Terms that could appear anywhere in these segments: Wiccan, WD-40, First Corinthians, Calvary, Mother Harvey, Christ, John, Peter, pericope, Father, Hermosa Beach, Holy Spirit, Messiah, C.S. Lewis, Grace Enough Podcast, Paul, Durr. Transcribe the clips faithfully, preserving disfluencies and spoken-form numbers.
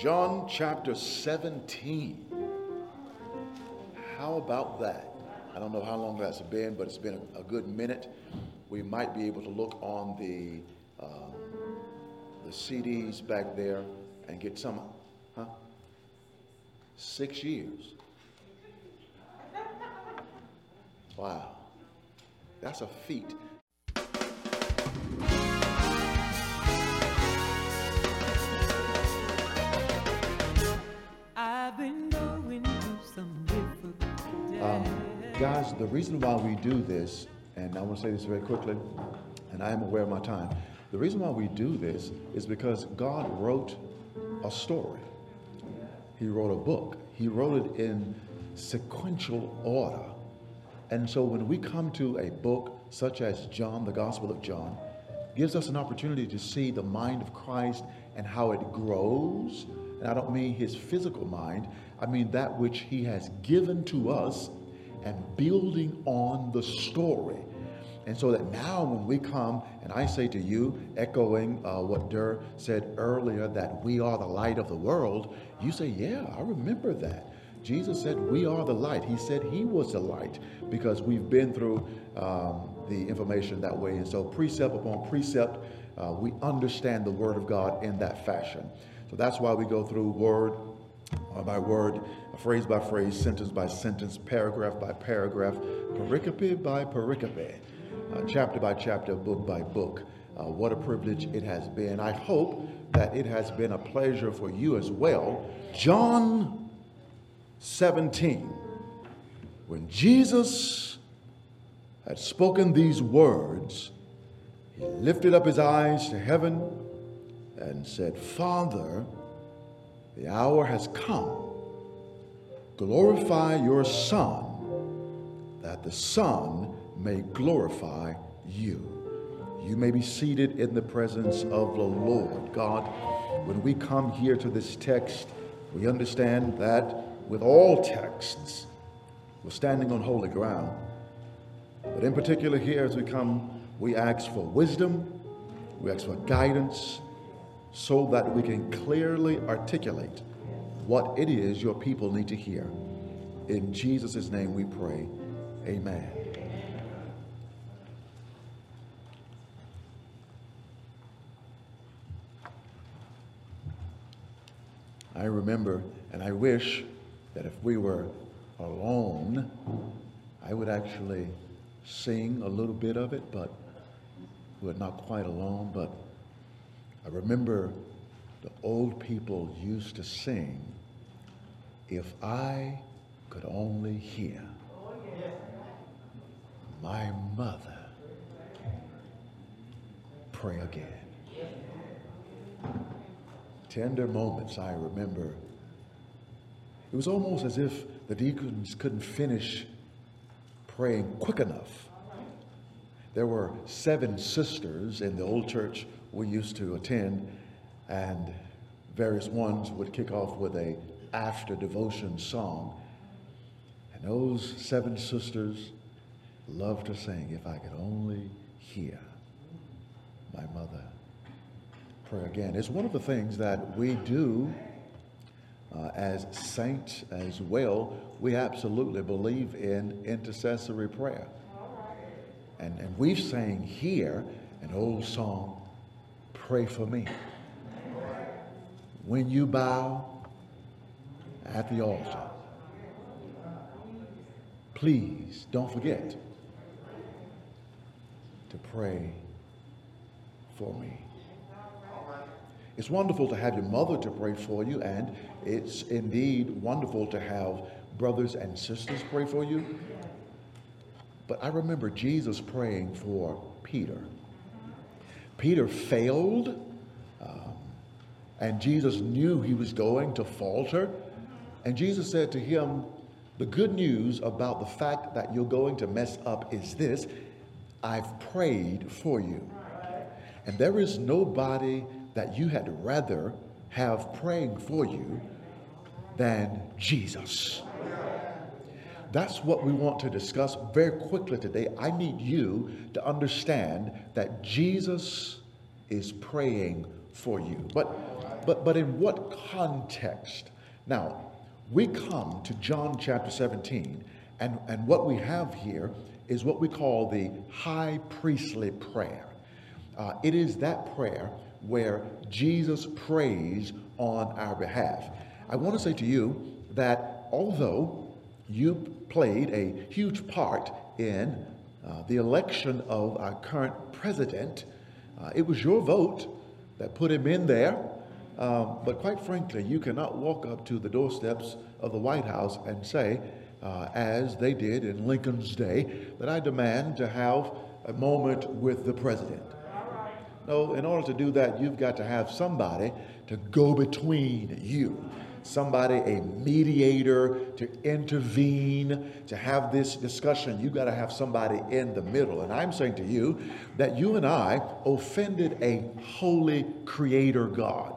John chapter seventeen. How about that? I don't know how long that's been, but it's been a, a good minute. We might be able to look on the um, the C Ds back there and get some, huh? Six years. Wow. That's a feat. I've been going through some difficult days. Um, guys, the reason why we do this, and I want to say this very quickly, and I am aware of my time. The reason why we do this is because God wrote a story. He wrote a book. He wrote it in sequential order. And so when we come to a book such as John, the Gospel of John, gives us an opportunity to see the mind of Christ and how it grows. And I don't mean his physical mind. I mean that which he has given to us and building on the story. And so that now when we come, and I say to you, echoing uh, what Durr said earlier, that we are the light of the world, you say, yeah, I remember that. Jesus said, we are the light. He said he was the light because we've been through um, the information that way. And so precept upon precept, uh, we understand the word of God in that fashion. So that's why we go through word by word, phrase by phrase, sentence by sentence, paragraph by paragraph, pericope by pericope, uh, chapter by chapter, book by book. Uh, what a privilege it has been. I hope that it has been a pleasure for you as well. John seventeen, when Jesus had spoken these words, he lifted up his eyes to heaven and said, Father, the hour has come. Glorify your Son, that the Son may glorify you. You may be seated in the presence of the Lord. God, when we come here to this text, we understand that with all texts, we're standing on holy ground. But in particular here, as we come, we ask for wisdom, we ask for guidance, so that we can clearly articulate what it is your people need to hear. In Jesus' name we pray, amen. I remember, and I wish that if we were alone, I would actually sing a little bit of it, but we're not quite alone. But I remember the old people used to sing, if I could only hear my mother pray again. Tender moments I remember. It was almost as if the deacons couldn't finish praying quick enough. There were seven sisters in the old church we used to attend, and various ones would kick off with a after devotion song. And those seven sisters loved to sing, if I could only hear my mother pray again. It's one of the things that we do uh, as saints as well. We absolutely believe in intercessory prayer. And, and we've sang here an old song, Pray for Me. When you bow at the altar, please don't forget to pray for me. It's wonderful to have your mother to pray for you, and it's indeed wonderful to have brothers and sisters pray for you. But I remember Jesus praying for Peter. Peter failed, um, and Jesus knew he was going to falter. And Jesus said to him, the good news about the fact that you're going to mess up is this: I've prayed for you. And there is nobody that you had rather have praying for you than Jesus. That's what we want to discuss very quickly today. I need you to understand that Jesus is praying for you. But, but, but in what context? Now, we come to John chapter seventeen, and, and what we have here is what we call the high priestly prayer. Uh, it is that prayer where Jesus prays on our behalf. I want to say to you that although you played a huge part in uh, the election of our current president, uh, it was your vote that put him in there. Um, but quite frankly, you cannot walk up to the doorsteps of the White House and say, uh, as they did in Lincoln's day, that I demand to have a moment with the president. No, in order to do that, you've got to have somebody to go between you, somebody, a mediator to intervene, to have this discussion. You've got to have somebody in the middle. And I'm saying to you that you and I offended a holy creator God.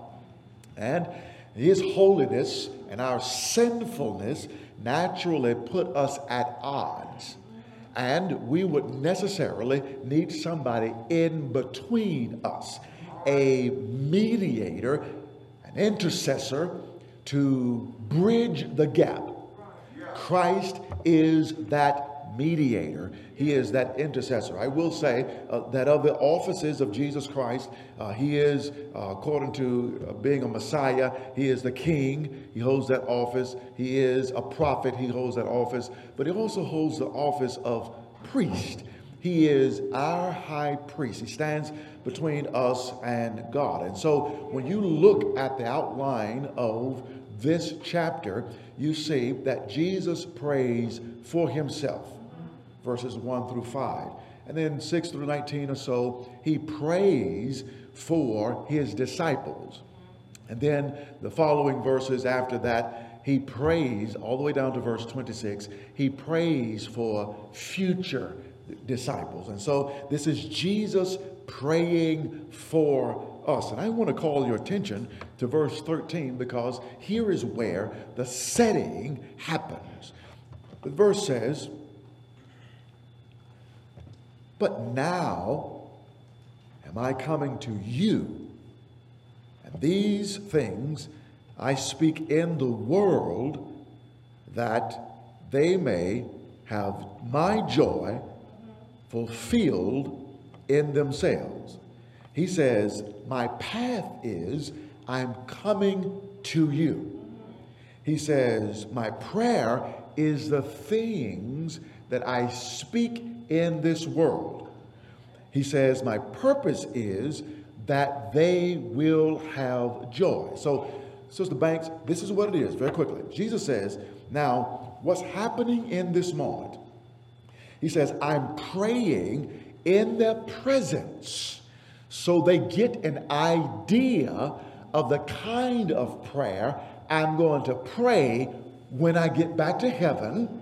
And his holiness and our sinfulness naturally put us at odds. And we would necessarily need somebody in between us, a mediator, an intercessor to bridge the gap. Christ is that mediator. He is that intercessor. I will say uh, that of the offices of Jesus Christ, uh, he is, uh, according to uh, being a Messiah, he is the king. He holds that office. He is a prophet. He holds that office. But he also holds the office of priest. He is our high priest. He stands between us and God. And so when you look at the outline of this chapter, you see that Jesus prays for himself. Verses one through five. And then six through nineteen or so, he prays for his disciples. And then the following verses after that, he prays all the way down to verse twenty-six. He prays for future disciples. And so this is Jesus praying for us. And I want to call your attention to verse thirteen, because here is where the setting happens. The verse says, "But now am I coming to you, and these things I speak in the world, that they may have my joy fulfilled in themselves." He says, my path is, I'm coming to you. He says, my prayer is the things that I speak in this world. He says, my purpose is that they will have joy. So, Sister Banks, this is what it is, very quickly. Jesus says, now, what's happening in this moment? He says, I'm praying in their presence, so they get an idea of the kind of prayer I'm going to pray when I get back to heaven.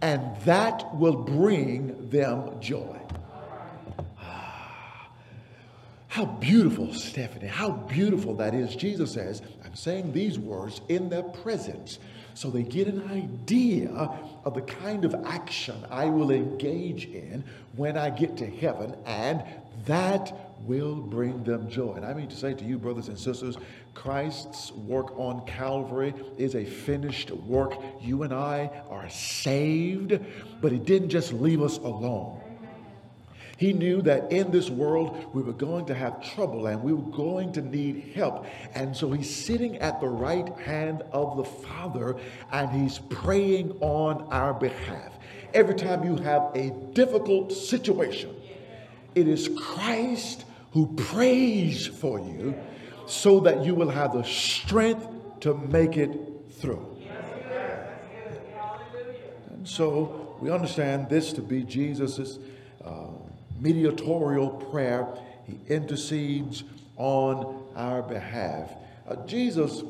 And that will bring them joy. Ah, how beautiful, Stephanie. How beautiful that is. Jesus says, I'm saying these words in their presence, so they get an idea of the kind of action I will engage in when I get to heaven. And that will bring them joy. And I mean to say to you, brothers and sisters, Christ's work on Calvary is a finished work. You and I are saved, but he didn't just leave us alone. He knew that in this world we were going to have trouble and we were going to need help. And so he's sitting at the right hand of the Father and he's praying on our behalf. Every time you have a difficult situation, it is Christ who prays for you so that you will have the strength to make it through. And so we understand this to be Jesus' uh, mediatorial prayer. He intercedes on our behalf. Uh, Jesus,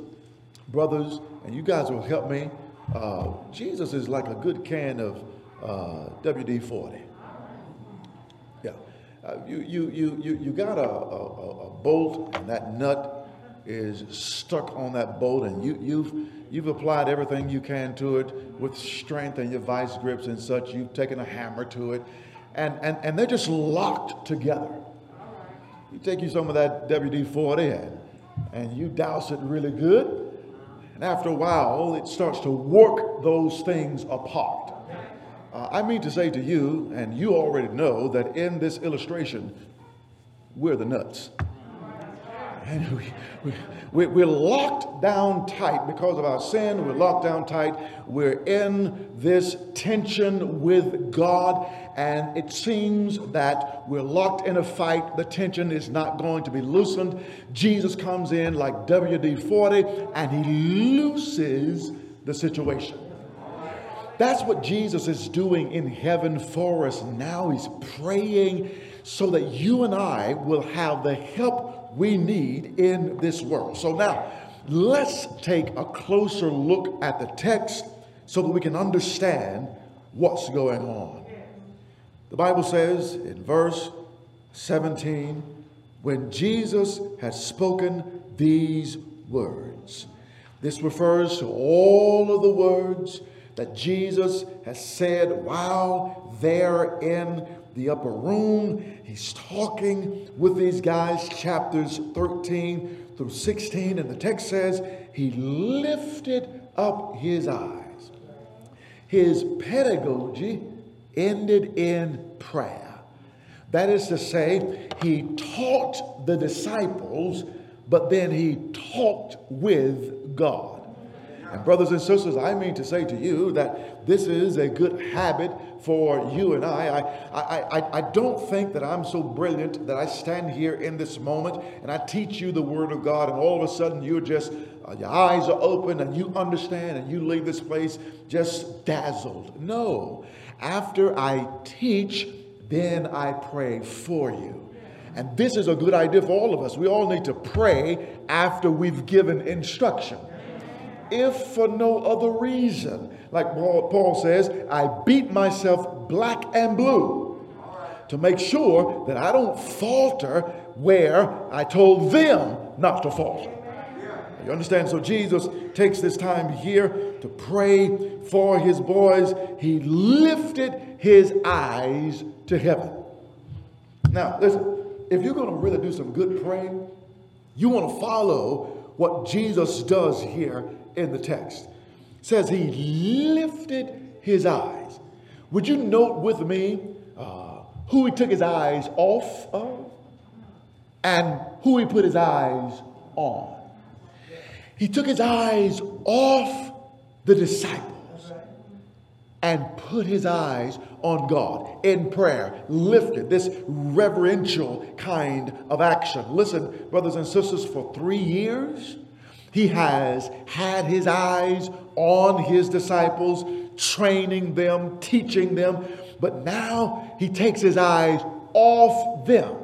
brothers, and you guys will help me, uh, Jesus is like a good can of uh, W D forty. Uh, you you you you you got a, a, a bolt, and that nut is stuck on that bolt, and you you've you've applied everything you can to it with strength and your vice grips and such. You've taken a hammer to it, and and and they're just locked together. You take you some of that W D forty and and you douse it really good. And after a while, it starts to work those things apart. Uh, I mean to say to you, and you already know, that in this illustration, we're the nuts. And we, we, we, we're locked down tight because of our sin. We're locked down tight. We're in this tension with God. And it seems that we're locked in a fight. The tension is not going to be loosened. Jesus comes in like W D forty and he looses the situation. That's what Jesus is doing in heaven for us now. He's praying so that you and I will have the help we need in this world. So now let's take a closer look at the text so that we can understand what's going on. The Bible says in verse seventeen, when Jesus had spoken these words. This refers to all of the words that Jesus has said while they're in the upper room. He's talking with these guys, chapters thirteen through sixteen, and the text says he lifted up his eyes. His pedagogy ended in prayer. That is to say, he taught the disciples, but then he talked with God. And brothers and sisters, I mean to say to you that this is a good habit for you and I. I, I, I, I don't think that I'm so brilliant that I stand here in this moment and I teach you the Word of God, and all of a sudden you're just, uh, your eyes are open and you understand and you leave this place just dazzled. No. After I teach, then I pray for you. And this is a good idea for all of us. We all need to pray after we've given instruction. If for no other reason, like Paul says, I beat myself black and blue to make sure that I don't falter where I told them not to falter. You understand? So Jesus takes this time here to pray for his boys. He lifted his eyes to heaven. Now, listen, if you're going to really do some good praying, you want to follow what Jesus does here in the text. It says he lifted his eyes. Would you note with me uh, who he took his eyes off of and who he put his eyes on? He took his eyes off the disciples and put his eyes on God in prayer, lifted, this reverential kind of action. Listen, brothers and sisters, for three years, he has had his eyes on his disciples, training them, teaching them. But now he takes his eyes off them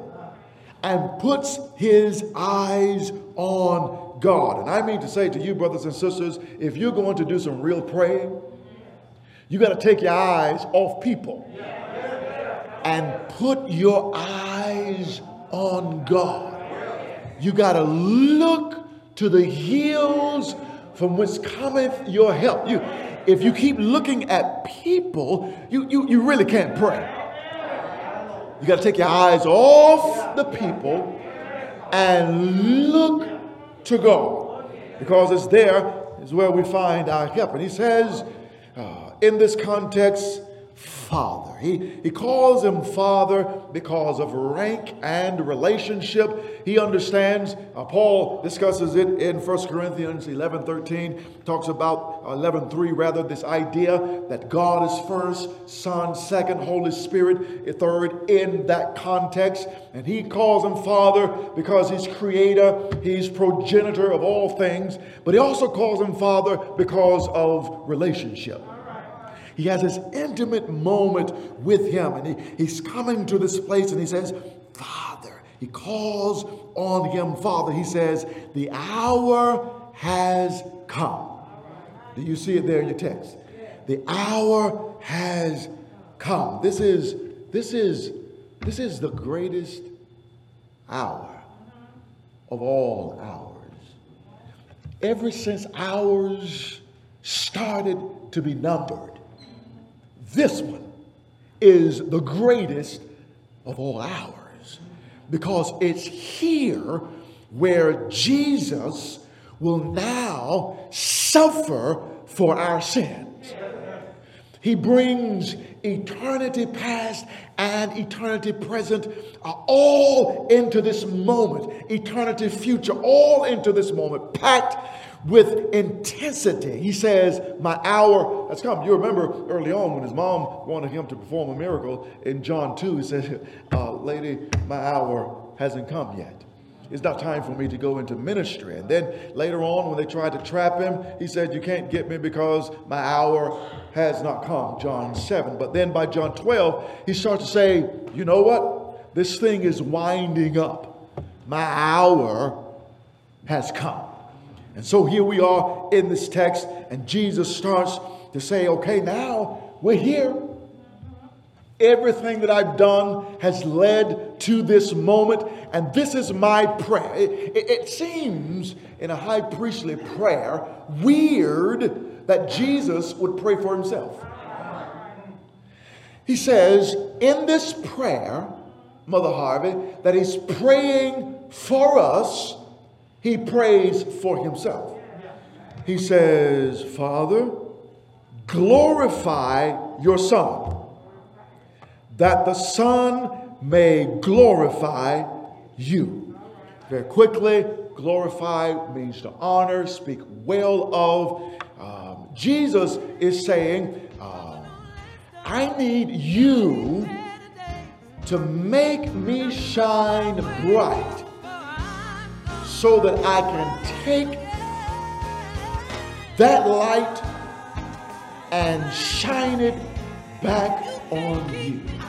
and puts his eyes on God. And I mean to say to you, brothers and sisters, if you're going to do some real praying, you got to take your eyes off people and put your eyes on God. You got to look to the hills from whence cometh your help. You, if you keep looking at people, you, you, you really can't pray. You got to take your eyes off the people and look to God, because it's there is where we find our help. And he says, uh, in this context, Father. He, he calls him Father because of rank and relationship. He understands. Uh, Paul discusses it in First Corinthians eleven thirteen. Talks about eleven three rather, this idea that God is first, Son second, Holy Spirit third in that context. And he calls him Father because he's creator, he's progenitor of all things. But he also calls him Father because of relationship. He has this intimate moment with him, and he, he's coming to this place and he says, Father. He calls on him, Father. He says, the hour has come. Do you see it there in your text? The hour has come. This is, this is, this is the greatest hour of all hours. Ever since hours started to be numbered, this one is the greatest of all hours, because it's here where Jesus will now suffer for our sins. He brings eternity past and eternity present are all into this moment. Eternity future, all into this moment, packed with intensity. He says, my hour has come. You remember early on when his mom wanted him to perform a miracle in John two, he said, uh, lady, my hour hasn't come yet. It's not time for me to go into ministry. And then later on, when they tried to trap him, he said, you can't get me because my hour has not come, John seven. But then by John twelve, he starts to say, you know what? This thing is winding up. My hour has come. And so here we are in this text, and Jesus starts to say, okay, now we're here. Everything that I've done has led to this moment, and this is my prayer. It, it, it seems in a high priestly prayer weird that Jesus would pray for himself. He says in this prayer, Mother Harvey, that he's praying for us, he prays for himself. He says, Father, glorify your Son, that the Son may glorify you. Very quickly, glorify means to honor, speak well of. Um, Jesus is saying, um, I need you to make me shine bright so that I can take that light and shine it back on you.